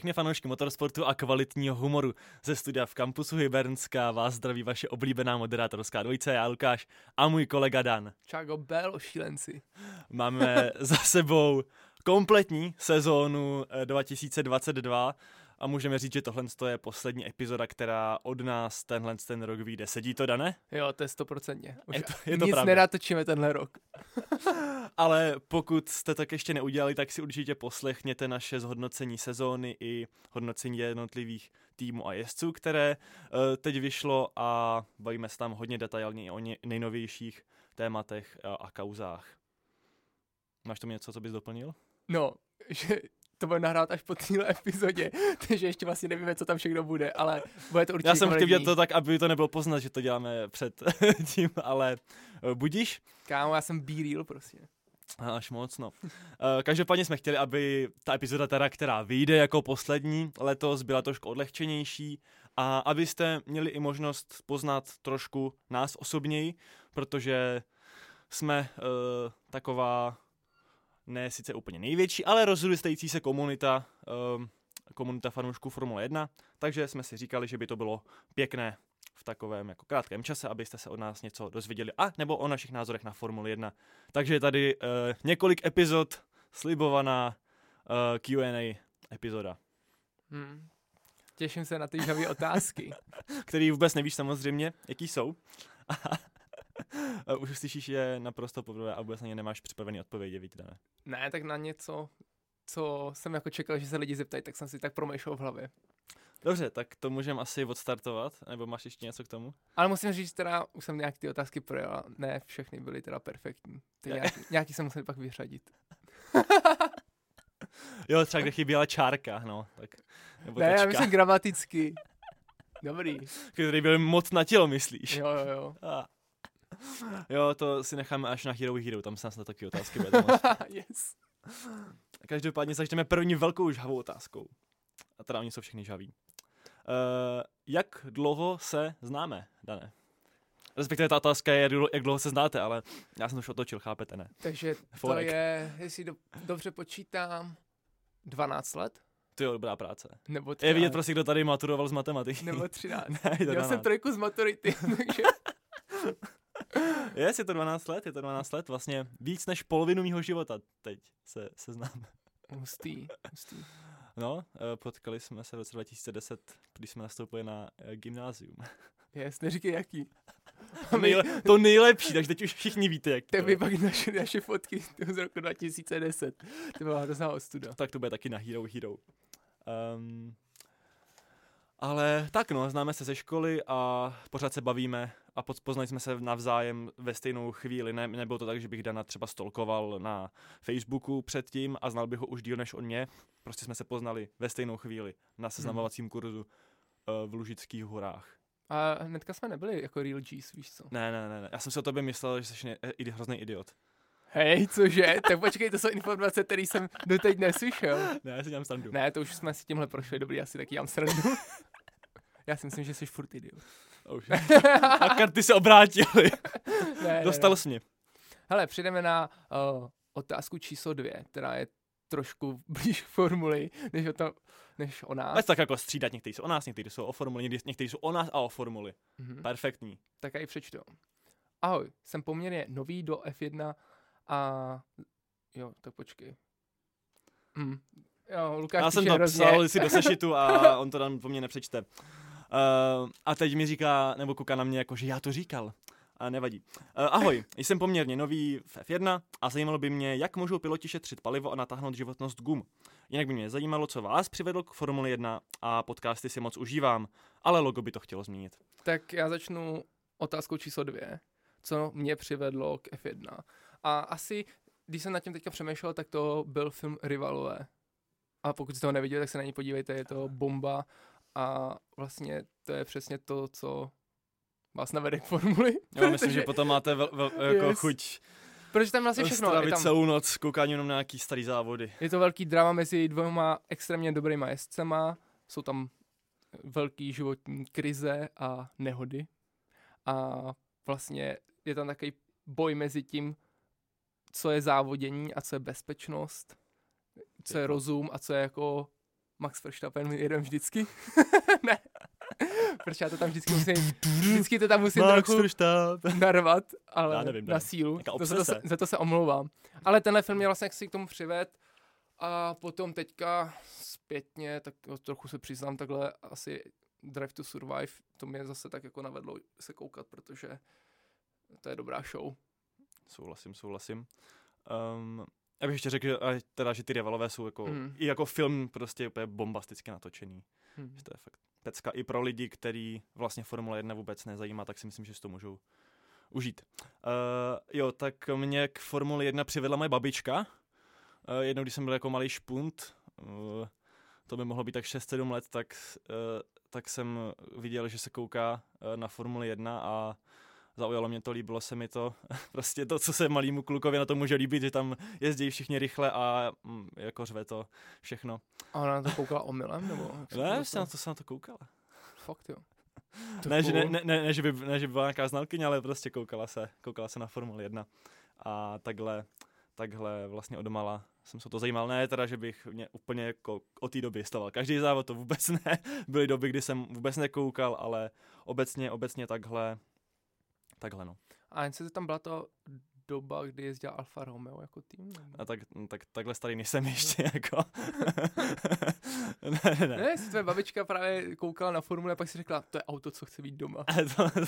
všechny fanoušky motorsportu a kvalitního humoru. Ze studia v kampusu Hybernská vás zdraví vaše oblíbená moderátorská dvojice, já Lukáš a můj kolega Dan. Čago Belo, šílenci. Máme za sebou kompletní sezónu 2022 a můžeme říct, že tohle je poslední epizoda, která od nás tenhle ten rok vyjde. Sedí to, Dane? Jo, to je 100%. Je to nic nenatočíme tenhle rok. Ale pokud jste tak ještě neudělali, tak si určitě poslechněte naše zhodnocení sezóny i hodnocení jednotlivých týmů a jezdců, které teď vyšlo, a bavíme se tam hodně detailně o nejnovějších tématech a kauzách. Máš tomu něco, co bys doplnil? No, že to budeme nahrát až po téhle epizodě, takže ještě vlastně nevíme, co tam všechno bude, ale bude to určitě. Já jsem chtěl dělat to tak, aby to nebylo poznat, že to děláme před tím, ale budíš? Kámo, já jsem bíril prostě. Až moc, no. Každopádně jsme chtěli, aby ta epizoda teda, která vyjde jako poslední letos, byla trošku odlehčenější a abyste měli i možnost poznat trošku nás osobněji, protože jsme taková ne sice úplně největší, ale rozrůstající se komunita fanoušků Formule 1, takže jsme si říkali, že by to bylo pěkné v takovém jako krátkém čase, abyste se od nás něco dozvěděli, a nebo o našich názorech na Formule 1. Takže tady několik epizod, slibovaná Q&A epizoda. Těším se na ty žavý otázky. Který vůbec nevíš samozřejmě, jaký jsou. Už slyšíš je naprosto poprvé a vůbec na ně nemáš připravený odpovědi, víte, ne? Ne, tak na něco, co jsem jako čekal, že se lidi zeptají, tak jsem si tak promýšlel v hlavě. Dobře, tak to můžeme asi odstartovat, nebo máš ještě něco k tomu? Ale musím říct, teda už jsem nějak ty otázky projela, ne všechny byly teda perfektní, nějaký jsem musel pak vyřadit. Jo, třeba kde chyběla čárka, no, tak. Nebo ne, já myslím gramaticky. Dobrý. Který byl moc na tělo, myslíš? Jo. Jo, to si necháme až na Hero, tam se nás na taky otázky bude. Yes. Každopádně začneme první velkou žhavou otázkou. A teda oni jsou všechny žhaví. Jak dlouho se známe, Dane? Respektive ta otázka je, jak dlouho se znáte, ale já jsem to už otočil, chápete, ne? Takže Forek. To je, jestli dobře počítám, 12 let? To je dobrá práce. Nebo 13. Je vidět prostě, kdo tady maturoval z matematiky. Nebo 13. Já jsem trojku z maturity, takže... Yes, je to 12 let, vlastně víc než polovinu mýho života teď se známe. Hustý. No, potkali jsme se v roce 2010, když jsme nastoupili na gymnázium. Yes, neříkej jaký. To nejlepší, takže teď už všichni víte, jak to je. Teď by pak naše fotky z roku 2010, to byla hrozná ostuda. Tak to bude taky na Hero. Ale tak no, známe se ze školy a pořád se bavíme a poznali jsme se navzájem ve stejnou chvíli. Ne, nebylo to tak, že bych Dana třeba stalkoval na Facebooku předtím a znal bych ho už díl než on mě. Prostě jsme se poznali ve stejnou chvíli na seznamovacím kurzu v Lužických horách. A hnedka jsme nebyli jako real G's, víš co? Ne. Já jsem si o tobě myslel, že jsi hrozný idiot. Hej, cože? Tak počkej, to jsou informace, které jsem doteď neslyšel. Ne, já si dělám srandu. Ne, to už jsme si tímhle prošli, dobrý, já si taky dělám srandu. Já si myslím, že jsi furt idiot. Oh, a karty se obrátily. Dostal jsi mě. Hele, přijdeme na otázku číslo 2, která je trošku blíž k formuli, než o nás. Ale tak jako střídat, někteří jsou o nás, někteří jsou o formuli, někteří jsou o nás a o formuli. Mm-hmm. Perfektní. Tak já ji přečtu. Ahoj, jsem poměrně nový do F1 a... Jo, tak počkej. Jo, Lukáš, já jsem to psal si do sešitu a on to tam po mně nepřečte. A teď mi říká, nebo kouká na mě jako, že já to říkal. A nevadí. Ahoj, jsem poměrně nový v F1 a zajímalo by mě, jak můžou piloti šetřit palivo a natáhnout životnost gum. Jinak by mě zajímalo, co vás přivedlo k Formuli 1 a podcasty si moc užívám, ale logo by to chtělo změnit. Tak já začnu otázkou číslo 2. Co mě přivedlo k F1? A asi, když jsem nad tím teďka přemýšlel, tak to byl film Rivalové. A pokud jste ho neviděli, tak se na něj podívejte, je to bomba. A vlastně to je přesně to, co vás navede k formuli. Jo, myslím, že potom máte jako chuť. Protože tam vlastně všechno. Strávit celou noc koukání jenom na nějaký starý závody. Je to velký drama mezi dvěma extrémně dobrýma jezdcema. Jsou tam velký životní krize a nehody. A vlastně je tam takový boj mezi tím, co je závodění a co je bezpečnost. Co je rozum a co je jako Max Verstappen jeden vždycky. Ne. Protože já to tam vždycky to tam musím trochu narvat, ale já nevím, na sílu. Za to se omlouvám. Ale tenhle film mě vlastně si k tomu přived a potom teďka zpětně, tak trochu se přiznám takhle, asi Drive to Survive, to mě zase tak jako navedlo se koukat, protože to je dobrá show. Souhlasím. Já bych ještě řekl, že ty Rivalové jsou jako, i jako film prostě úplně bombasticky natočený. Že to je fakt pecka i pro lidi, který vlastně Formule 1 vůbec nezajímá, tak si myslím, že si to můžou užít. Jo, tak mě k Formule 1 přivedla moje babička. Jednou, když jsem byl jako malý špunt, to by mohlo být tak 6-7 let, tak jsem viděl, že se kouká na Formule 1 a zaujalo mě to, líbilo se mi to. Prostě to, co se malýmu klukovi na to může líbit, že tam jezdí všichni rychle a jako řve to všechno. A ona na to koukala omylem? Nebo ne, se na to koukala. Fakt jo. Ne, že by byla nějaká znalkyně, ale prostě koukala se na Formule 1. A takhle vlastně odmala jsem se to zajímal. Ne teda, že bych mě úplně jako od té doby staval. Každý závod to vůbec ne. Byly doby, kdy jsem vůbec nekoukal, ale obecně takhle no. A jen se tam byla to doba, kdy jezdila Alfa Romeo jako tým? A tak takhle starý nejsem ještě, no. Jako. ne. Ne, jestli tvoje babička právě koukala na Formule, pak si řekla, to je auto, co chce být doma.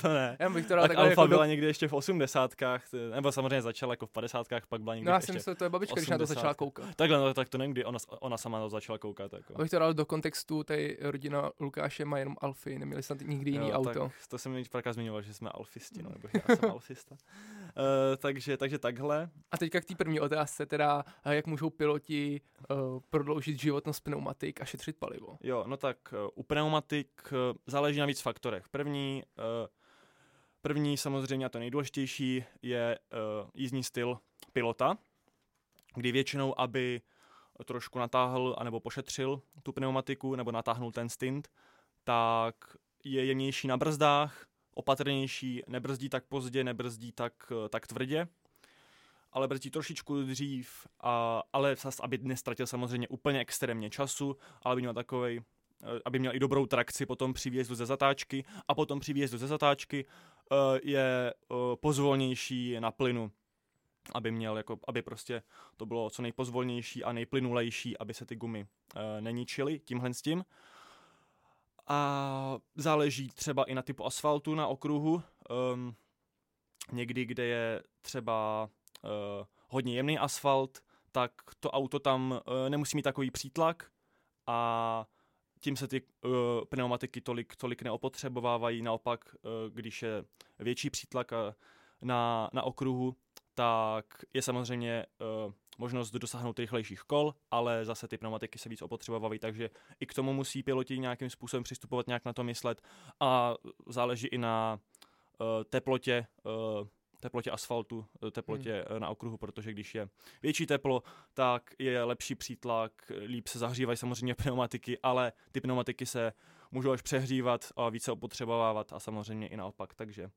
to ne. Tak Alfa jako byla někdy ještě v 80kách, nebo samozřejmě začala jako v 50kách, pak byla někdy ještě. No já jsem myslel, to je babička, když na to začala koukat. Takhle, no, tak to nevím, kdy ona sama na to začala koukat. Jako. Abych to dal do kontextu, tady rodina Lukáše má jenom Alfy, neměli snad nikdy jiný auto. Tak, to jsem někdy zmiňoval, že jsme alfisti, nebo já jsem alfista. Takže takhle. A teďka k té první otázce, teda jak můžou piloti prodloužit životnost pneumatik a šetřit palivo? Jo, no tak u pneumatik záleží na víc faktorech. První samozřejmě a to nejdůležitější je jízdní styl pilota, kdy většinou, aby trošku natáhl anebo pošetřil tu pneumatiku nebo natáhnul ten stint, tak je jemnější na brzdách, opatrnější, nebrzdí tak pozdě, nebrzdí tak tvrdě, ale brzdí trošičku dřív, ale zas, aby nestratil samozřejmě úplně extrémně času, ale aby měl i dobrou trakci potom při výjezdu ze zatáčky a potom při výjezdu ze zatáčky je pozvolnější na plynu, aby prostě to bylo co nejpozvolnější a nejplynulejší, aby se ty gumy neničily tímhle s tím. A záleží třeba i na typu asfaltu na okruhu, někdy, kde je třeba hodně jemný asfalt, tak to auto tam nemusí mít takový přítlak a tím se ty pneumatiky tolik neopotřebovávají, naopak, když je větší přítlak na okruhu, tak je samozřejmě možnost dosáhnout rychlejších kol, ale zase ty pneumatiky se víc opotřebovávají, takže i k tomu musí piloti nějakým způsobem přistupovat, nějak na to myslet a záleží i na teplotě asfaltu, teplotě na okruhu, protože když je větší teplo, tak je lepší přítlak, líp se zahřívají samozřejmě pneumatiky, ale ty pneumatiky se můžou až přehřívat a více opotřebovávat a samozřejmě i naopak, takže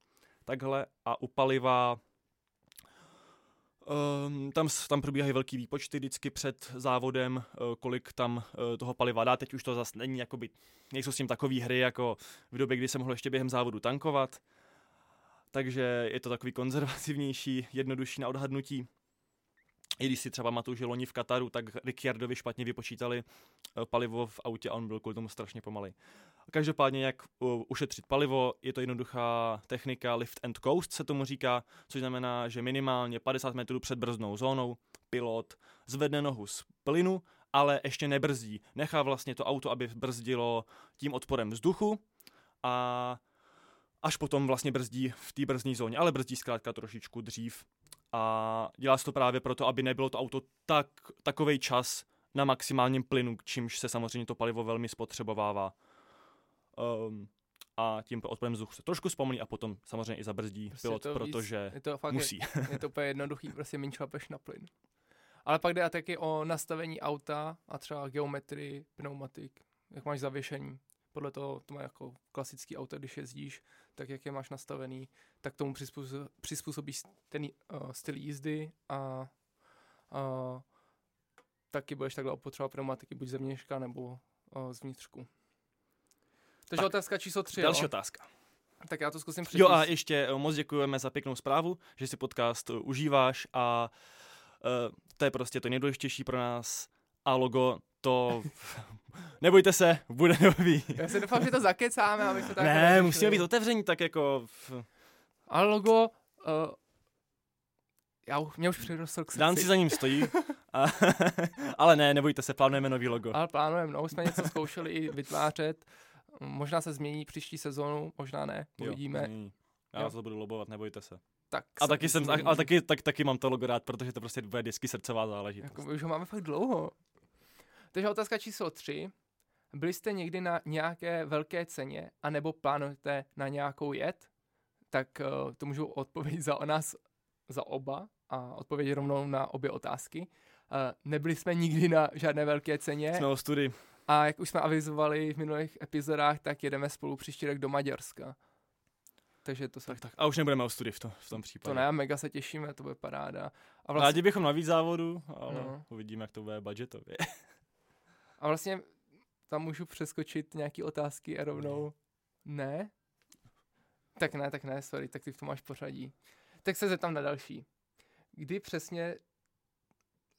takhle a u paliva tam probíhají velký výpočty vždycky před závodem, kolik tam toho paliva dá. Teď už to zase není, jakoby, nejsou s tím takový hry, jako v době, kdy se mohlo ještě během závodu tankovat. Takže je to takový konzervativnější, jednodušší na odhadnutí. I když si třeba matu, že loni v Kataru, tak Ricciardovi špatně vypočítali palivo v autě a on byl kvůli tomu strašně pomalej. Každopádně, jak ušetřit palivo, je to jednoduchá technika lift and coast, se tomu říká, což znamená, že minimálně 50 metrů před brzdnou zónou pilot zvedne nohu z plynu, ale ještě nebrzdí. Nechá vlastně to auto, aby brzdilo tím odporem vzduchu a až potom vlastně brzdí v té brzdní zóně, ale brzdí zkrátka trošičku dřív. A dělá se to právě proto, aby nebylo to auto takovej čas na maximálním plynu, čímž se samozřejmě to palivo velmi spotřebovává. A tím odpadem vzduchu se trošku zpomalí a potom samozřejmě i zabrzdí prostě pilot, protože musí. Je to úplně jednoduchý, prostě méně šlapeš na plyn. Ale pak jde taky o nastavení auta a třeba geometrii, pneumatik, jak máš zavěšení. Podle toho, to má jako klasický auto, když jezdíš, tak jak je máš nastavený, tak tomu přizpůsobíš ten styl jízdy a taky budeš takhle opotřebovat pneumatiky buď zevnějška, nebo z vnitřku. Takže tak, otázka číslo 3. Další otázka. Tak já to zkusím přečíst. Jo a ještě moc děkujeme za pěknou zprávu, že si podcast užíváš a to je prostě to nejdůležitější pro nás a logo to... Nebojte se, bude nový. Já se doufám, že to zakecáme, aby to tak... Ne, musíme být otevření, tak jako... A logo... Mě už přirostl k srdci. Dan si za ním stojí, ale ne, nebojte se, plánujeme nový logo. Ale plánujeme, no, už jsme něco zkoušeli i vytvářet. Možná se změní příští sezonu, možná ne, uvidíme. Já to budu lobovat, nebojte se. Tak a taky, taky mám to logo rád, protože to prostě bude vždycky srdcová záležitost. Jako, už ho máme fakt dlouho. Takže otázka číslo 3. Byli jste někdy na nějaké velké ceně, anebo plánujete na nějakou jet? Tak to můžu odpovědět za nás, za oba a odpovědět rovnou na obě otázky. Nebyli jsme nikdy na žádné velké ceně. Jsme o studii. A jak už jsme avizovali v minulých epizodách, tak jedeme spolu příští rok do Maďarska. Takže to se... Tak. A už nebudeme o studii v tom případě. To ne, mega se těšíme, to bude paráda. A vlastně... Rádi bychom na víc závodu, ale uvidíme, jak to bude budgetově. A vlastně tam můžu přeskočit nějaký otázky a rovnou... Ne? Tak ne, sorry, tak ty v tom máš pořadí. Tak se zeptám na další. Kdy přesně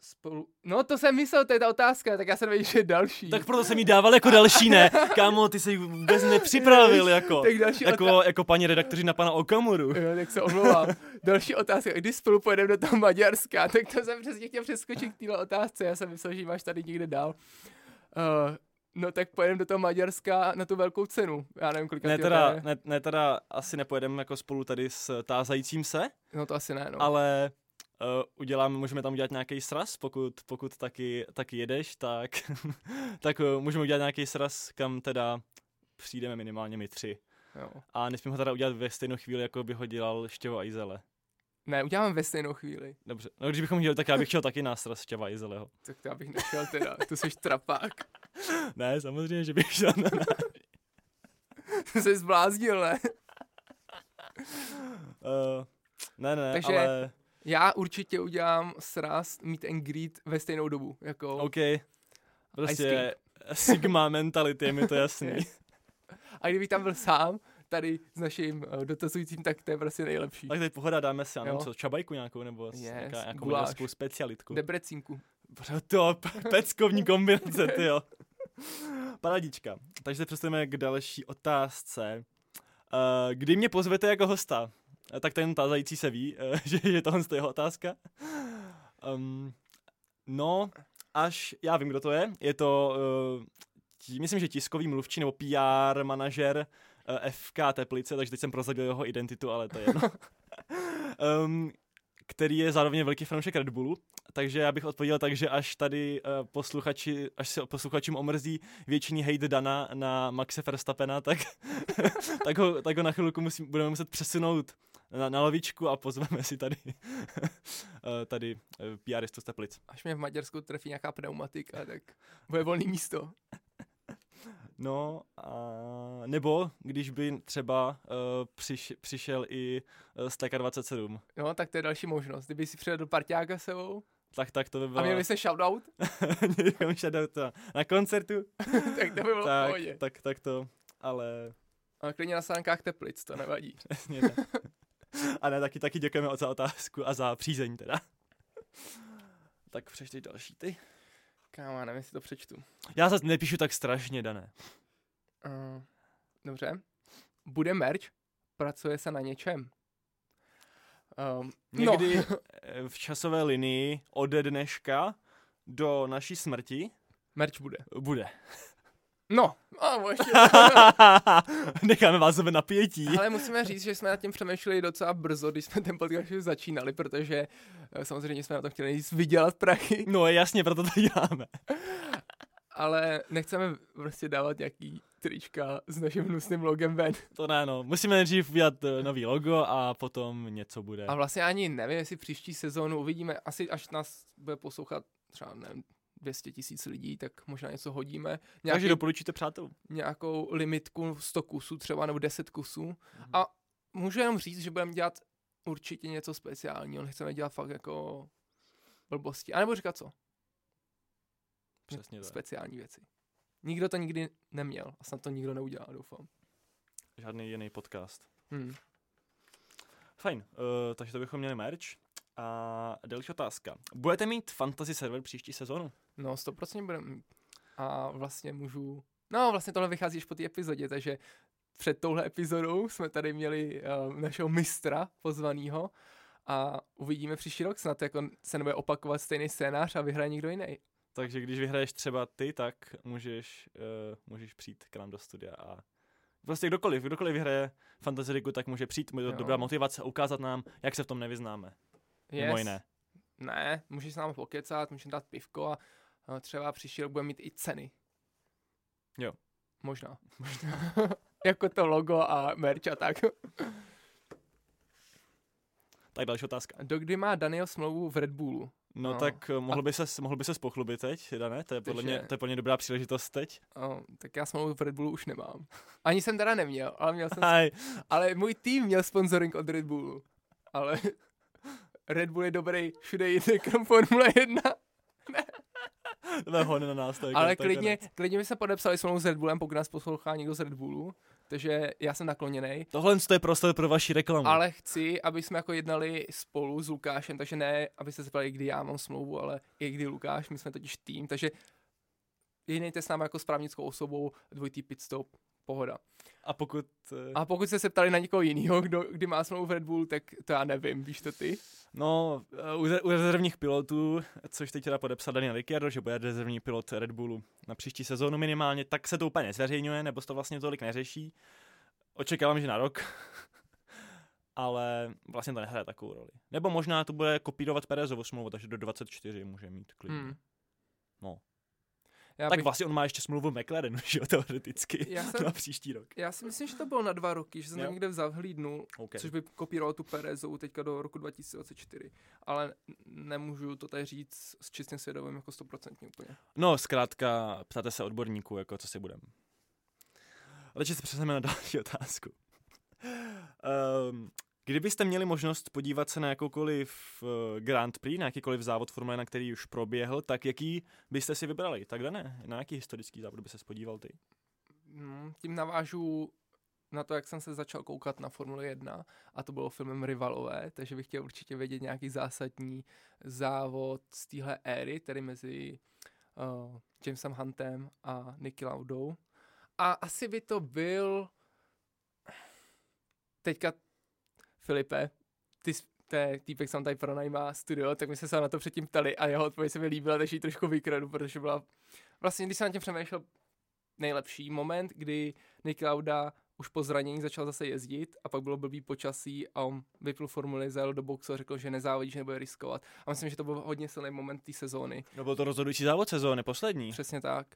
spolu... No to jsem myslel, to je ta otázka, tak já jsem věděl, že je další. Tak proto jsem jí dával jako další, ne? Kámo, ty se ji vůbec nepřipravil, jako. Tak další jako paní redaktoři na pana Okamuru. Jo, tak se omlouvám. Další otázka, kdy spolu pojedeme do toho Maďarska? Tak to jsem přesně chtěl přeskočit k téhle otázce, já jsem myslel, že máš tady někde dál. No tak pojedeme do toho Maďarska na tu velkou cenu. Já nevím, kolika je. Ne teda asi nepojedeme jako spolu tady s tázajícím se. No to asi ne, no. Ale můžeme tam udělat nějaký sraz, pokud taky jedeš, tak můžeme udělat nějaký sraz, kam teda přijdeme minimálně my tři. Jo. A nesmím ho teda udělat ve stejnou chvíli, jako by ho dělal Štěvo a Izele. Ne, uděláme ve stejnou chvíli. Dobře, no když bychom dělali, tak já bych chtěl taky na sraz Štěva Izeleho. Tak to já bych nechtěl teda, tu jsi trapák. Ne, samozřejmě, že bych šel na To jsi zbláznil, ne? Ne, takže ale... já určitě udělám sraz meet and greet ve stejnou dobu, jako... OK, prostě sigma mentality, je mi to jasný. A kdybych tam byl sám, tady s naším dotazujícím, tak to je prostě nejlepší. Tak teď pohoda, dáme si, ano, co, čabajku nějakou, nebo nějakou maďarskou specialitku. Debrecínku. To peckovní kombinace, tyjo. Paradička. Takže přestaneme k další otázce. Kdy mě pozvete jako hosta? Tak ten tázající se ví, že tohle je jeho otázka. Já vím, kdo to je. Je to, myslím, že tiskový mluvčí nebo PR manažer FK Teplice, takže teď jsem prozradil jeho identitu, ale to je jedno. Který je zároveň velký fanoušek Red Bullu, takže já bych odpověděl tak, že až tady až se posluchačům omrzí věčný hate Dana na Maxe Verstappena, tak ho na chvilku budeme muset přesunout na lavičku a pozveme si tady PRistu z Teplic. Až mě v Maďarsku trefí nějaká pneumatika, tak bude volný místo. No, nebo když by třeba přišel i z TK27. No, tak to je další možnost. Kdyby si přijel do parťáka sebou. Tak to by bylo. A měli se shoutout? Měli bychom shoutout na koncertu. Tak to by bylo v pohodě. Tak to, ale... A klidně na sánkách Teplic, to nevadí. Přesně tak. A ne, taky děkujeme za otázku a za přízeň teda. Tak přečtej další ty. Kámo, nevím, jestli to přečtu. Já zase nepíšu tak strašně, Dané. Dobře. Bude merch? Pracuje se na něčem? Někdy v časové linii ode dneška do naší smrti. Merch bude. Bude. No. Necháme vás na napětí. Ale musíme říct, že jsme nad tím přemýšleli docela brzo, když jsme ten podcast začínali, protože samozřejmě jsme na to chtěli vydělat prachy. No jasně, proto to děláme. Ale nechceme prostě dávat nějaký trička s naším hnusným logem ven. To ne, no. Musíme nejdřív udělat nový logo a potom něco bude. A vlastně ani nevím, jestli příští sezónu uvidíme, asi až nás bude poslouchat třeba, nevím, 200 000 lidí, tak možná něco hodíme. Takže doporučíte přátelům. Nějakou limitku 100 kusů třeba, nebo 10 kusů. Mhm. A můžu jenom říct, že budeme dělat určitě něco speciálního. Nechceme dělat fakt jako blbosti. A nebo říkat co? Přesně tak. Speciální věci. Nikdo to nikdy neměl a snad to nikdo neudělal, doufám. Žádný jiný podcast. Fajn, takže to bychom měli merch. A další otázka. Budete mít fantasy server příští sezonu? No, 100% budeme mít. A vlastně můžu... No, vlastně tohle vychází už po té epizodě, takže před touhle epizodou jsme tady měli našeho mistra pozvaného a uvidíme příští rok, snad jako se nebude opakovat stejný scénář a vyhraje někdo jiný. Takže když vyhraješ třeba ty, tak můžeš přijít k nám do studia a vlastně kdokoliv vyhraje Fantasy Ligu, tak může přijít, to dobrá motivace a ukázat nám, jak se v tom nevyznáme. Yes. Ne, můžeš s námi pokecat, můžeš dát pivko a třeba příští rok budeme mít i ceny. Jo. Možná. Jako to logo a merch a tak. Tak další otázka. Dokdy má Daniel smlouvu v Red Bullu? No, tak mohl by ses pochlubit teď, Dané, to je podle mě dobrá příležitost teď. Tak já smlouvu v Red Bullu už nemám. Ani jsem teda neměl, ale měl jsem... Ale můj tým měl sponsoring od Red Bullu. Ale Red Bull je dobrý všude jinde, krom Formule 1. Na nás, ale klidně by se podepsali smlouvu s Red Bullem, pokud nás poslouchá někdo z Red Bullu, takže já jsem nakloněnej. Tohle je prostě pro vaši reklamu. Ale chci, aby jsme jako jednali spolu s Lukášem, takže ne, abyste se ptali, kdy já mám smlouvu, ale i kdy Lukáš, my jsme totiž tým, takže jednejte s námi jako s právnickou osobou, dvojitý pitstop, pohoda. A pokud jste se ptali na někoho jiného, kdy má smlouvu v Red Bull, tak to já nevím, víš to ty? No, u rezervních pilotů, což teď teda podepsal Daniel Ricciardo, že bude rezervní pilot Red Bullu na příští sezónu minimálně, tak se to úplně nezveřejňuje, nebo se to vlastně tolik neřeší. Očekávám, že na rok, ale vlastně to nehraje takovou roli. Nebo možná to bude kopírovat Pérezovu smlouvu, takže do 24 může mít klidně. No. Tak vlastně on má ještě smlouvu McLarenu, že jo, teoreticky, na příští rok. Já si myslím, že to bylo na 2 roky, že jsem někde zavhlídnul, což by kopíroval tu Perezovou teďka do roku 2024. Ale nemůžu to tady říct s čistým svědomím jako 100% úplně. No, zkrátka, ptáte se odborníků, jako co si budeme. Ale že se přesuneme na další otázku. Kdybyste měli možnost podívat se na jakoukoliv Grand Prix, na jakýkoliv závod Formule 1, který už proběhl, tak jaký byste si vybrali? Tak ne, na jaký historický závod by se podíval ty? Tím navážu na to, jak jsem se začal koukat na Formule 1 a to bylo filmem Rivalové, takže bych chtěl určitě vědět nějaký zásadní závod z téhle éry, tedy mezi Jamesem Huntem a Niki Laudou. A asi by to byl teďka Filipe, týpek sám tady pronajímá studio, tak my jsme se na to předtím ptali a jeho odpověď se mi líbila, takže ji trošku vykradu, protože byla vlastně, když jsem na tím přemýšlel, nejlepší moment, kdy Niki Lauda už po zranění začal zase jezdit a pak bylo blbý počasí a on vypnul formuli, zajel do boxu a řekl, že nezávodí, že nebude riskovat. A myslím, že to byl hodně silný moment té sezóny. No, byl to rozhodující závod sezóny, poslední. Přesně tak.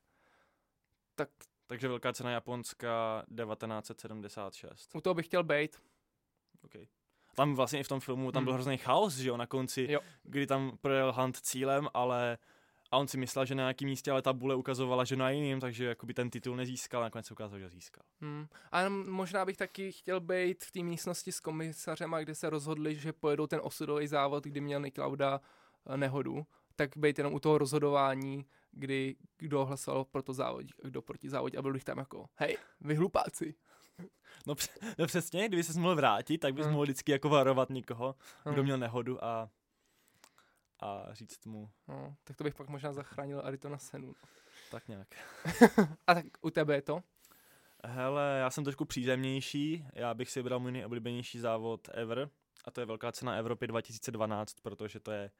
Takže Velká cena Japonska 1976. U toho bych chtěl bejt. Okay. Tam vlastně i v tom filmu tam byl hrozný chaos, že jo, na konci, kdy tam projel Hunt cílem, ale a on si myslel, že na nějakém místě, ale tabule ukazovala, že na jiným, takže jakoby ten titul nezískal, nakonec se ukázalo, že ho získal. A možná bych taky chtěl být v té místnosti s komisařem, kde se rozhodli, že pojedou ten osudový závod, kdy měl Niki Lauda nehodu, tak být jenom u toho rozhodování, kdy kdo hlasoval pro to závodí, kdo proti závodí a byl bych tam jako, hej, vy hlupáci. No přesně, kdyby ses mohl vrátit, tak bys mohl vždycky jako varovat někoho, kdo měl nehodu a říct mu. No, tak to bych pak možná zachránil Ayrtona Sennu. No. Tak nějak. A tak u tebe je to? Hele, já jsem trošku přízemnější, já bych si vybral můj nejoblíbenější závod ever a to je Velká cena Evropy 2012, protože to je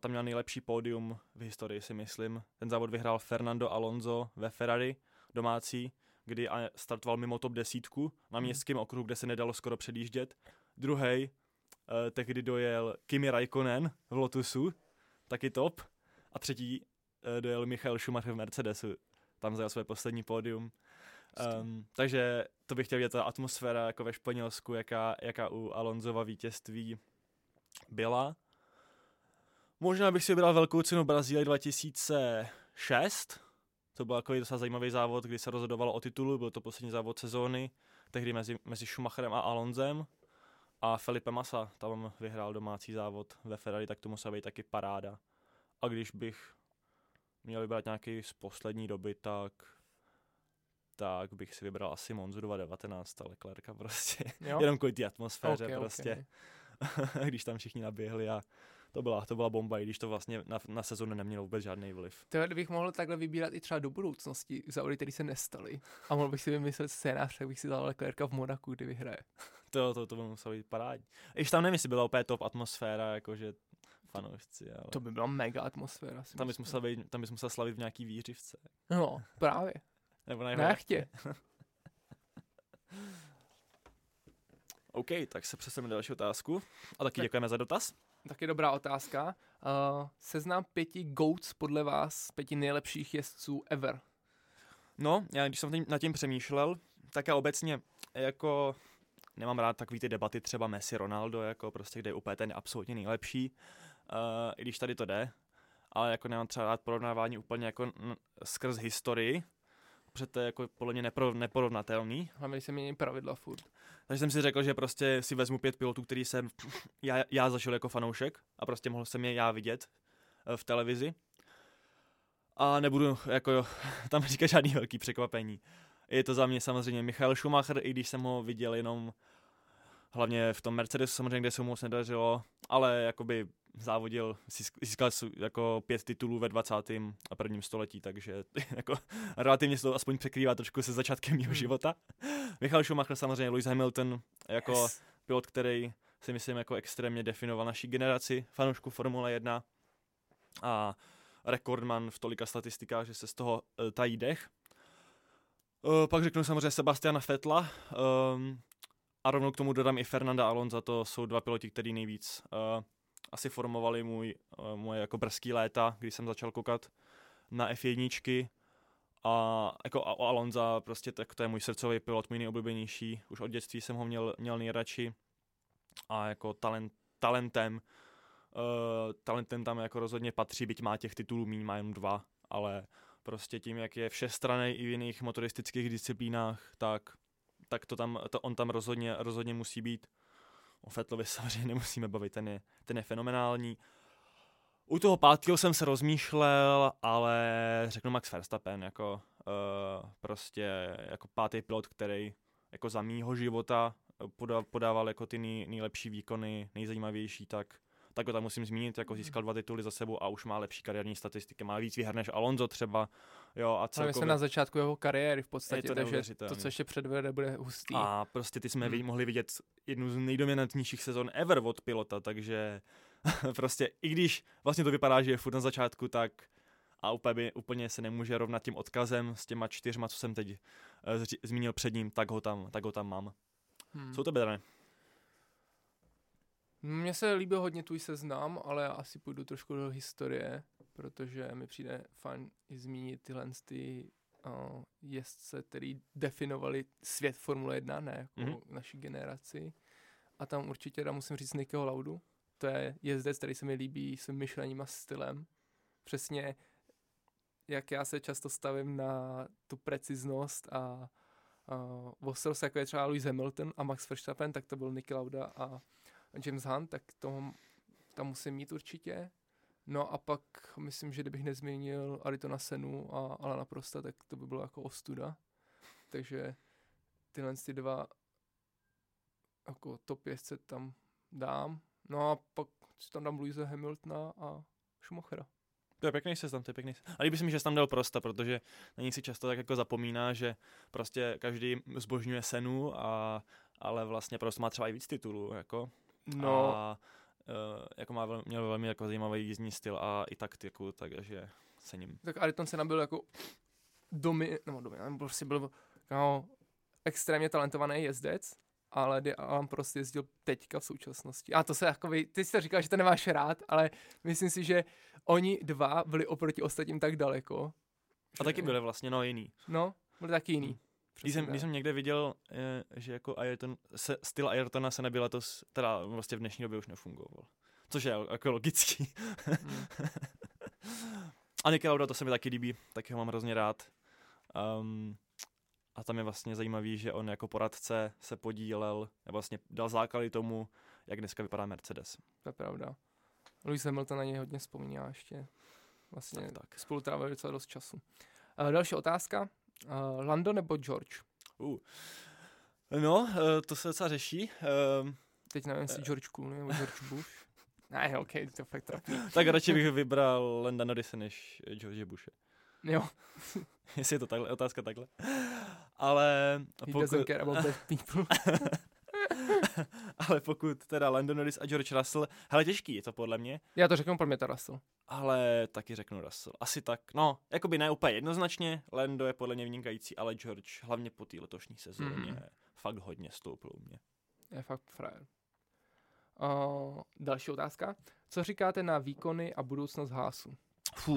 tam měl nejlepší pódium v historii, si myslím. Ten závod vyhrál Fernando Alonso ve Ferrari domácí, kdy startoval mimo top 10 na městském okruhu, kde se nedalo skoro předjíždět. Druhý, tehdy dojel Kimi Räikkönen v Lotusu, taky top. A třetí dojel Michael Schumacher v Mercedesu, tam zajel své poslední pódium. Takže to bych chtěl vidět, ta atmosféra jako ve Španělsku, jaká u Alonsova vítězství byla. Možná bych si vybral Velkou cenu Brazílie 2006, to byl takový docela zajímavý závod, kdy se rozhodovalo o titulu, byl to poslední závod sezóny, tehdy mezi Schumacherem a Alonsem a Felipe Massa tam vyhrál domácí závod ve Ferrari, tak to musela být taky paráda. A když bych měl vybrat nějaký z poslední doby, tak bych si vybral asi Monzu 2019, ale Leclerca prostě. Jenom kvůli té atmosféře prostě. Okay. Když tam všichni naběhli a to byla bomba, i když to vlastně na sezonu nemělo vůbec žádný vliv. To bych mohl takhle vybírat i třeba do budoucnosti, závody, které se nestaly. A mohl bych si vymyslet scénář, tak bych si dal Leclerca v Monaku, kdy vyhraje. To by muselo být parádní. Iž tam nevím, jestli byla opět top atmosféra, jakože fanoušci. Ale... To by byla mega atmosféra. Tam bys musel slavit v nějaký vířivce. No, právě. Nebo na jachtě. OK, tak se přesuneme na další otázku. A taky děkujeme za dotaz. Taky dobrá otázka. Seznam 5 GOATS podle vás, 5 nejlepších jezdců ever. No, já když jsem nad tím přemýšlel, tak já obecně jako nemám rád takový ty debaty třeba Messi, Ronaldo, jako prostě kde je úplně ten absolutně nejlepší, i když tady to jde, ale jako nemám třeba rád porovnávání úplně jako skrz historii, protože to je jako podle mě neporovnatelný. Hlavně se mění pravidla furt. Takže jsem si řekl, že prostě si vezmu 5 pilotů, který jsem já zažil jako fanoušek a prostě mohl jsem je já vidět v televizi. A nebudu jako tam říkat žádný velký překvapení. Je to za mě samozřejmě Michael Schumacher, i když jsem ho viděl jenom hlavně v tom Mercedesu samozřejmě, kde se mu moc nedařilo, ale jakoby závodil, získal jako 5 titulů ve 21. století, takže jako relativně se to aspoň překrývá trošku se začátkem jeho života. Michael Schumacher, samozřejmě Lewis Hamilton, jako pilot, který si myslím jako extrémně definoval naší generaci fanoušku Formule 1 a rekordman v tolika statistikách, že se z toho tají dech. Pak řeknu samozřejmě Sebastiana Vettela, a rovnou k tomu dodám i Fernanda Alonso, to jsou dva piloti, který nejvíc asi formovali moje jako brzký léta, když jsem začal koukat na F1 a jako Alonso prostě tak to je můj srdcový pilot, můj nejoblíbenější, už od dětství jsem ho měl nejradši a jako talentem tam jako rozhodně patří, byť má těch titulů míň, má jen 2, ale prostě tím, jak je všestranný i v jiných motoristických disciplínách, tak on tam rozhodně musí být. O Vettelovi samozřejmě nemusíme bavit, ten je fenomenální. U toho 5. jsem se rozmýšlel, ale řeknu Max Verstappen, jako prostě jako 5. pilot, který jako za mýho života podával jako ty nejlepší výkony, nejzajímavější, tak ho tam musím zmínit, jako získal 2 tituly za sebou a už má lepší kariérní statistiky, má víc výher než Alonso třeba, jo, a celkově. Jsme na začátku jeho kariéry v podstatě, takže to, co ještě předvede, bude hustý. A prostě ty jsme mohli vidět jednu z nejdominantnějších sezon ever od pilota, takže prostě i když vlastně to vypadá, že je furt na začátku, tak a úplně se nemůže rovnat tím odkazem s těma 4, co jsem teď zmínil před ním, tak ho tam mám. Co u tebe, Dane? Mně se líbil hodně tvůj seznam, ale já asi půjdu trošku do historie, protože mi přijde fajn zmínit tyhle jezdce, který definovali svět Formule 1, ne jako naši generaci. A tam určitě musím říct Nikiho Laudu. To je jezdec, který se mi líbí svým myšlením a stylem. Přesně jak já se často stavím na tu preciznost a ostrost, jako je třeba Lewis Hamilton a Max Verstappen, tak to byl Niki Lauda a James Hunt, tak toho tam musím mít určitě. No a pak myslím, že kdybych nezmínil Ayrtona Sennu a Alana Prosta, tak to by bylo jako ostuda. Takže tyhle ty dva jako top jezdce tam dám. No a pak tam dám Luise Hamiltona a Schumachera. To je pěkný seznam, to je pěkný seznam. A líbí se mi, že jsi tam dal Prosta, protože na něj si často tak jako zapomíná, že prostě každý zbožňuje Sennu ale vlastně Prost má třeba i víc titulů, jako. No. A jako měl velmi jako zajímavý jízdní styl a i taktiku, takže cením. Tak Ayrton Senna byl jako byl extrémně talentovaný jezdec, ale Alain Prost jezdil teďka v současnosti. A to se jako, ty jsi to říkal, že to nemáš rád, ale myslím si, že oni dva byli oproti ostatním tak daleko. A taky byli vlastně, jiný. No, byli taky jiný. Když jsem někde viděl, že jako styl Ayrtona Senny byla to, teda vlastně v dnešní době už nefungoval. Což je jako logický. A Niki Lauda, to se mi taky líbí, taky ho mám hrozně rád. A tam je vlastně zajímavý, že on jako poradce se podílel, vlastně dal základy tomu, jak dneska vypadá Mercedes. To je pravda. Lewis Hamilton na něj hodně vzpomíná ještě. vlastně tak. Spolu trávili docela dost času. Další otázka. Lando nebo George? No, to se docela řeší. Teď nevím, jestli George Clooney nebo George Bush. Ne, ok, to je fakt trapný. Tak radši bych vybral Landa Norrise než George Bushe. Jo. Jestli je to takhle, otázka takhle. Ale... Ale pokud teda Lando Norris a George Russell, hele, těžký je to podle mě. Já to řeknu, pro mě to Russell. Ale taky řeknu Russell. Asi tak, no, jakoby ne úplně jednoznačně, Lando je podle mě vynikající, ale George hlavně po té letošní sezóně fakt hodně stoupil u mě. Je fakt frajer. Další otázka. Co říkáte na výkony a budoucnost Haasu?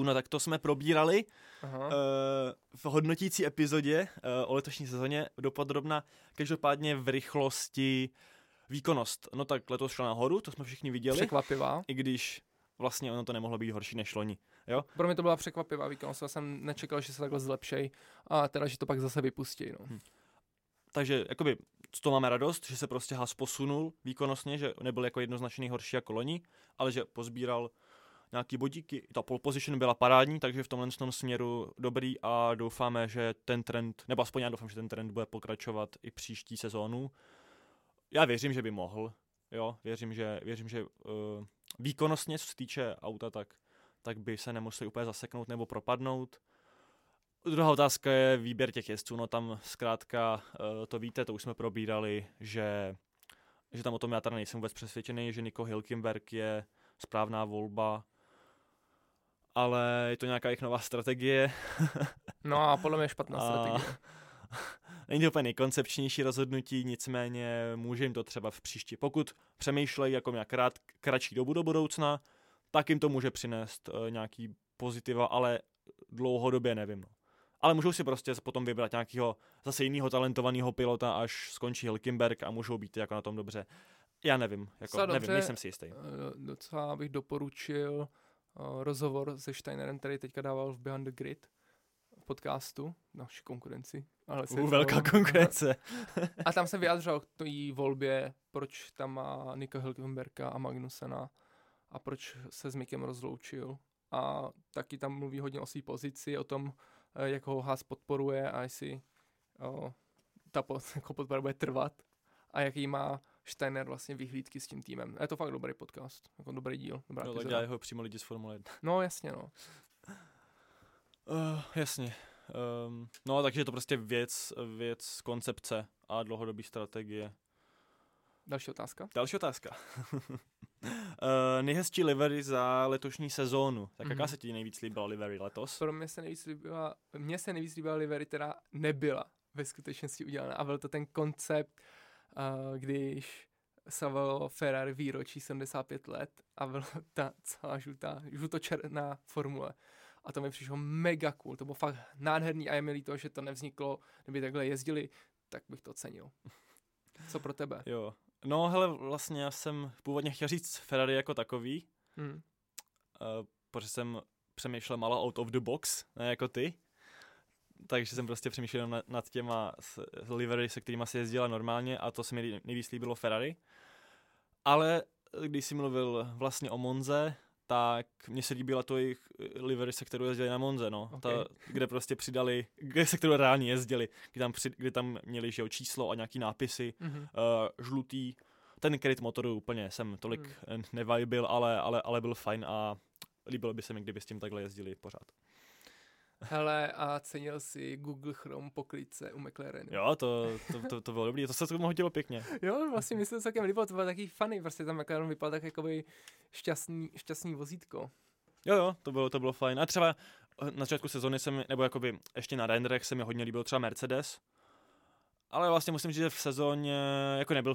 No tak to jsme probírali v hodnotící epizodě o letošní sezóně dopodrobna, každopádně v rychlosti výkonnost. No tak letos šlo nahoru, to jsme všichni viděli. Překvapivá. I když vlastně ono to nemohlo být horší než loni. Jo? Pro mě to byla překvapivá výkonnost, já jsem nečekal, že se takhle zlepší a teda, že to pak zase vypustí. No. Takže jakoby z toho máme radost, že se prostě Haas posunul výkonnostně, že nebyl jako jednoznačně horší jako loni, ale že pozbíral nějaký bodíky. Ta pole position byla parádní, takže v tomhle tom směru dobrý a doufáme, že ten trend, nebo aspoň já doufám, že ten trend bude pokračovat i příští sezónu. Já věřím, že by mohl. Jo, věřím, že výkonnostně, co se týče auta, tak by se nemuseli úplně zaseknout nebo propadnout. Druhá otázka je výběr těch jezdců. No tam zkrátka, to víte, to už jsme probírali, že tam o tom já tady nejsem vůbec přesvědčený, že Nico Hülkenberg je správná volba, ale je to nějaká jejich nová strategie. No a podle mě špatná strategie. Není to úplně nejkoncepčnější rozhodnutí, nicméně může jim to třeba v příští. Pokud přemýšlejí jako nějak kratší dobu do budoucna, tak jim to může přinést nějaký pozitiva, ale dlouhodobě nevím. No. Ale můžou si prostě potom vybrat nějakého zase jiného talentovaného pilota, až skončí Hülkenberg a můžou být jako na tom dobře. Já nevím, nejsem si jistý. Docela bych doporučil rozhovor se Steinerem, který teďka dával v Behind the Grid podcastu, naší konkurenci. Velká konkurence. A tam se vyjádřil k té volbě, proč tam má Nico Hülkenberga a Magnusena a proč se s Mikem rozloučil. A taky tam mluví hodně o své pozici, o tom, jak ho Haas podporuje a jestli ta podpora bude trvat a jaký má Steiner vlastně vyhlídky s tím týmem. Je to fakt dobrý podcast, jako dobrý díl. Dobrá epizoda. Dělají ho přímo lidi z Formule 1. No jasně, no. Jasně. No takže je to prostě věc koncepce a dlouhodobý strategie. Další otázka. Nejhezčí livery za letošní sezónu. Tak jaká se ti nejvíc líbila livery letos? Pro mě se nejvíc líbila livery, která nebyla ve skutečnosti udělaná. A byl to ten koncept, když slavilo Ferrari výročí 75 let a byla ta celá žlutočerná formule. A to mi přišlo mega cool, to bylo fakt nádherný a je mi líto, že to nevzniklo, kdyby takhle jezdili, tak bych to cenil. Co pro tebe? Jo. No hele, vlastně já jsem původně chtěl říct Ferrari jako takový, protože jsem přemýšlel malo out of the box, ne jako ty. Takže jsem prostě přemýšlel nad těma livery, se kterýma se jezdila normálně a to se mi nejvíc líbilo Ferrari. Ale když jsi mluvil vlastně o Monze, tak mně se líbila to jejich livery, se kterou jezdili na Monze, no. Okay. Kde prostě přidali, se kterou reálně jezdili, kde tam měli že, číslo a nějaký nápisy, žlutý. Ten kryt motoru úplně jsem tolik nevibil, ale byl fajn a líbilo by se mi, kdyby s tím takhle jezdili pořád. Hele, a cenil si Google Chrome poklice u McLarenu. Jo, to bylo dobrý, to se tomu hodilo pěkně. Jo, vlastně mi se to celkem líbilo, to bylo takový funny, prostě tam McLaren vypadal tak jakoby šťastný vozítko. Jo, to bylo fajn. A třeba na začátku sezóny nebo jakoby ještě na renderech se mi hodně líbil třeba Mercedes, ale vlastně musím říct, že v sezóně jako nebyl,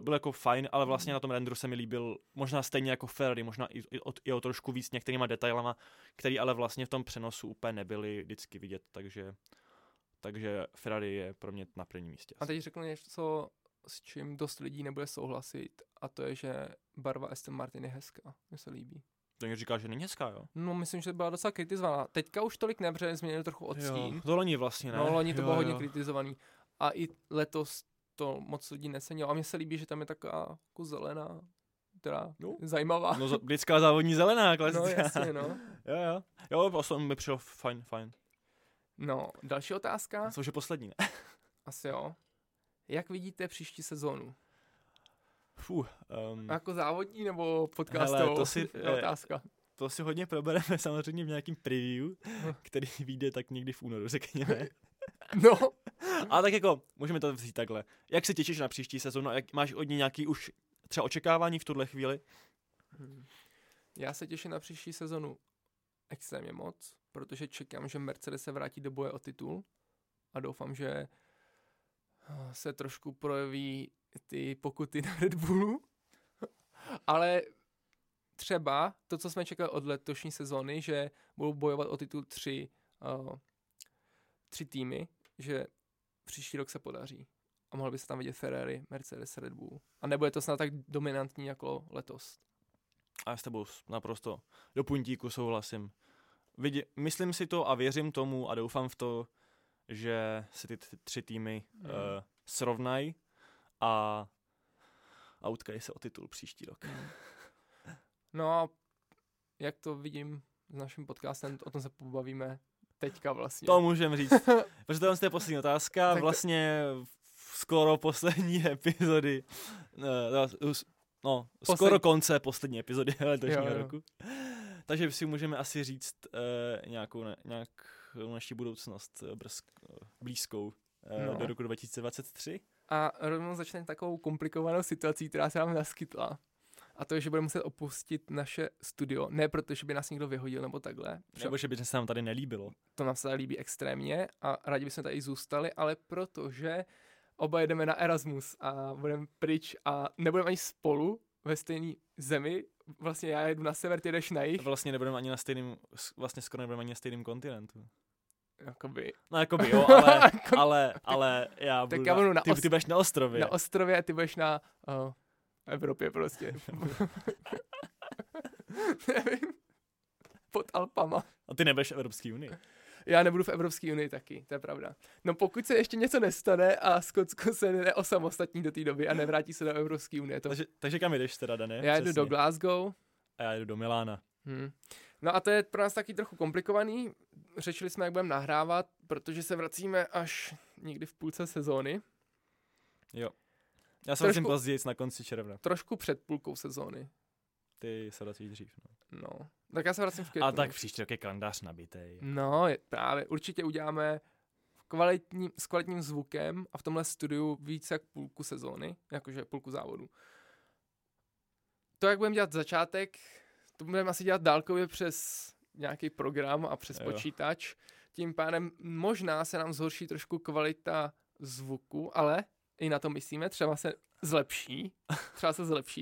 byl jako fajn, ale vlastně na tom renderu se mi líbil možná stejně jako Ferrari, možná i o trošku víc některýma detailama, který ale vlastně v tom přenosu úplně nebyly vždycky vidět, takže Ferrari je pro mě na prvním místě. A teď řeknu něco, s čím dost lidí nebude souhlasit, a to je, že barva Aston Martin je hezká, mně se líbí. To někdo říká, že není hezká, jo? No, myslím, že byla docela kritizovaná. Teďka už tolik nebře, změnili trochu odstín. To loni vlastně, ne? No, loni to bylo hodně kritizovaný. A i letos to moc lidí necenilo. A mně se líbí, že tam je taková jako zelená teda no, zajímavá. No, britská závodní zelená, klasická. No, jasně, no. Jo, mi přišel fajn. No, další otázka. Což je poslední, ne? Asi jo. Jak vidíte příští sezónu? Jako závodní nebo podcastovou otázka? To si hodně probereme samozřejmě v nějakým preview, který vyjde tak někdy v únoru, řekněme. No. Ale tak jako, můžeme to vzít takhle. Jak se těšíš na příští sezónu? Jak máš od ní nějaký už třeba očekávání v tuhle chvíli? Já se těším na příští sezónu extrémně moc, protože čekám, že Mercedes se vrátí do boje o titul a doufám, že se trošku projeví ty pokuty na Red Bullu. Ale třeba to, co jsme čekali od letošní sezóny, že budou bojovat o titul tři týmy, že příští rok se podaří. A mohl by se tam vidět Ferrari, Mercedes, Red Bull. A nebude to snad tak dominantní jako letos. A já s tebou naprosto do puntíku souhlasím. Myslím si to a věřím tomu a doufám v to, že se ty tři týmy srovnají a utkají se o titul příští rok. No a jak to vidím s naším podcastem, o tom se pobavíme teďka vlastně. To můžeme říct, protože to je poslední otázka, vlastně skoro poslední epizody, skoro konce poslední epizody letošního roku. Takže si můžeme asi říct nějakou naši budoucnost blízkou do roku 2023. A rovnou začneme takovou komplikovanou situací, která se nám naskytla. A to je, že budeme muset opustit naše studio. Ne proto, že by nás někdo vyhodil nebo takhle. Nebo že by se nám tady nelíbilo. To nám se tady líbí extrémně a rádi bychom tady zůstali, ale protože oba jedeme na Erasmus a budeme pryč a nebudeme ani spolu ve stejné zemi. Vlastně já jedu na sever, ty jdeš na jih. Vlastně nebudeme ani na stejném kontinentu. Jakoby. No jakoby jo, ale já budu ty budeš na ostrově. Na ostrově a ty budeš na Evropě prostě. Nevím. Pod Alpama. A ty nebudeš v Evropské unii. Já nebudu v Evropské unii taky, to je pravda. No pokud se ještě něco nestane a Skotsko se neosamostatní do té doby a nevrátí se do Evropské unie. To... Takže kam jdeš teda, Daně? Já jdu do Glasgow. A já jdu do Milána. No a to je pro nás taky trochu komplikovaný. Řečili jsme, jak budeme nahrávat, protože se vracíme až někdy v půlce sezóny. Jo. Já se vracím později na konci června. Trošku před půlkou sezóny. Ty se vracíš dřív. No. Tak já se vracím v květnu. A tak příští rok je kalendář nabitej. No, právě. Určitě uděláme s kvalitním zvukem a v tomhle studiu více jak půlku sezóny, jakože půlku závodu. To, jak budeme dělat začátek, to budeme asi dělat dálkově přes nějaký program a přes počítač. Tím pádem možná se nám zhorší trošku kvalita zvuku, ale i na to myslíme, třeba se zlepší.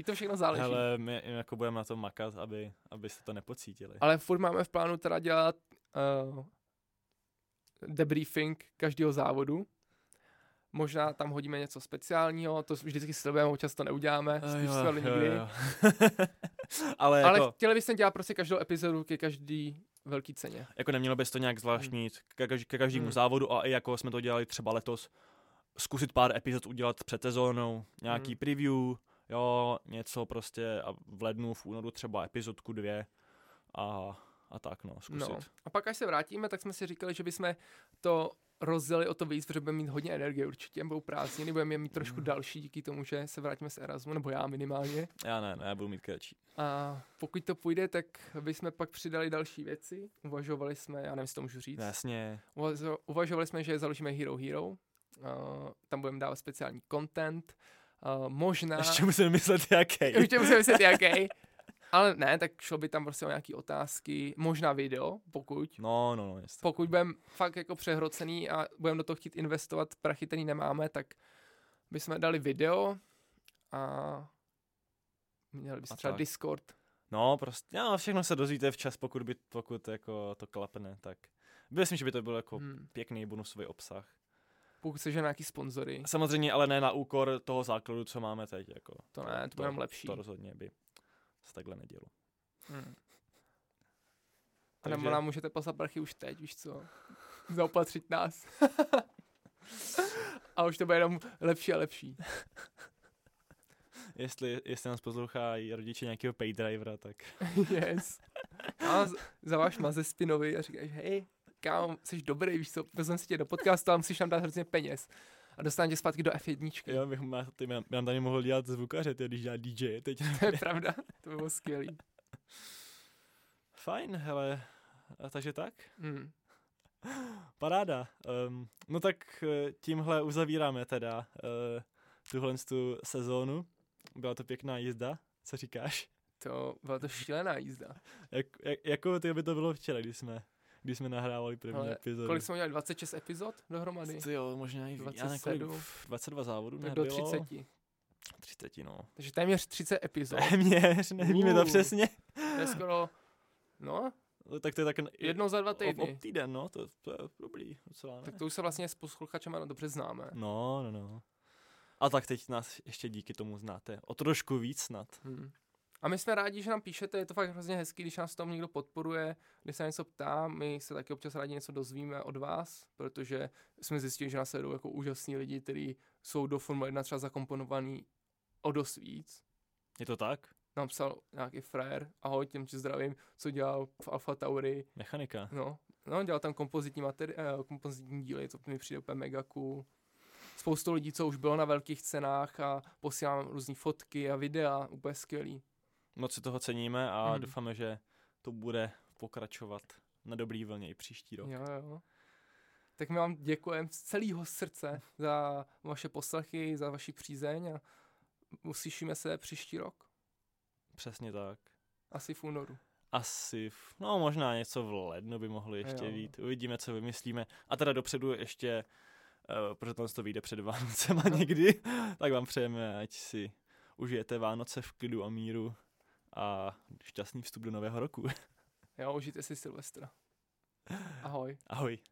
To všechno záleží. Ale my jako budeme na to makat, aby se to nepocítili. Ale furt máme v plánu teda dělat debriefing každého závodu. Možná tam hodíme něco speciálního, to vždycky slibujeme, občas to neuděláme, spíš nikdy. Ale chtěli bychom dělat prostě každou epizodu ke každý velký ceně. Jako nemělo bys to nějak zvláštní ke každému závodu a i jako jsme to dělali třeba letos, zkusit pár epizod udělat před sezónou, nějaký preview, jo, něco prostě a v lednu, v únoru třeba epizodku 2 a tak no, zkusit. No. A pak až se vrátíme, tak jsme si říkali, že bychom to rozdělili o to víc, protože budeme mít hodně energie určitě, budou prázdniny, budeme mít trošku další díky tomu, že se vrátíme z Erasmu, nebo já minimálně. Já ne, já budu mít kratší. A pokud to půjde, tak bychom pak přidali další věci, uvažovali jsme, já nevím, jestli to můžu říct. Jasně. Uvažovali jsme, že založíme Hero, tam budeme dávat speciální content, možná... Ještě musíme myslet jaký. Ale ne, tak šlo by tam prostě o nějaký otázky, možná video, pokud. No, jistě. Pokud budeme fakt jako přehrocený a budeme do toho chtít investovat prachy, který nemáme, tak bychom dali video a měli bychom třeba Discord. No, prostě, všechno se dozvíte včas, pokud jako to klapne, tak myslím, že by to byl jako pěkný bonusový obsah. Pokud se žene nějaký sponzory. Samozřejmě, ale ne na úkor toho základu, co máme teď. Jako. To ne, to budeme lepší. To rozhodně by se takhle nedělo. A nebo nám můžete poslat prachy už teď, víš co? Zaopatřit nás. A už to bude jenom lepší a lepší. jestli nás poslouchají rodiče nějakého paydrivera, tak... Yes. A zavoláš Mazespinovi a říkáš, hej, kámo, jsi dobrý, víš co, vezmeme si tě do podcastu a musíš nám dát hrozně peněz. A dostaneme tě zpátky do F1. Jo, bych nám tady mohl dělat zvukaře, ty, když dělá DJ. Teď. To je pravda, to by bylo skvělý. Fajn, hele, a takže tak? Mm. Paráda. No tak tímhle uzavíráme teda tuhle tu sezónu. Byla to pěkná jízda, co říkáš? Byla to šílená jízda. Jako to by to bylo včera, když jsme nahrávali první epizodu. Kolik jsme dělali? 26 epizod dohromady? Jo, možná i 27. 22 závodů nebylo. Do 30. 30, no. Takže téměř 30 epizod. Téměř, nevíme to přesně. To je skoro, no... Tak to je tak jednou za 2 týdny. Ob týden, no, to je dobrý. Docela, tak to už se vlastně s posluchačema dobře známe. No. A tak teď nás ještě díky tomu znáte. O trošku víc snad. A my jsme rádi, že nám píšete, je to fakt hrozně hezký, když nás tam někdo podporuje, když se něco ptá, my se taky občas rádi něco dozvíme od vás, protože jsme zjistili, že nás sledou jako úžasní lidi, kteří jsou do Formule 1 třeba zakomponovaný o dost víc. Je to tak? Nám psal nějaký frajer, ahoj, těm tě zdravím, co dělal v Alfa Tauri. Mechanika. No, dělal tam kompozitní díly, co mi přijde úplně mega cool. Spoustu lidí, co už bylo na velkých cenách a posílám různý fotky a videa, úplně skvělý. Moc si toho ceníme a doufáme, že to bude pokračovat na dobrý vlně i příští rok. Jo. Tak my vám děkujeme z celého srdce za vaše poslechy, za vaši přízeň a uslyšíme se příští rok. Přesně tak. Asi v únoru. No možná něco v lednu by mohlo ještě být. Uvidíme, co vymyslíme. A teda dopředu ještě, protože to vyjde před Vánocema někdy, tak vám přejeme, ať si užijete Vánoce v klidu a míru a šťastný vstup do nového roku. Jo, užijte si Silvestra. Ahoj. Ahoj.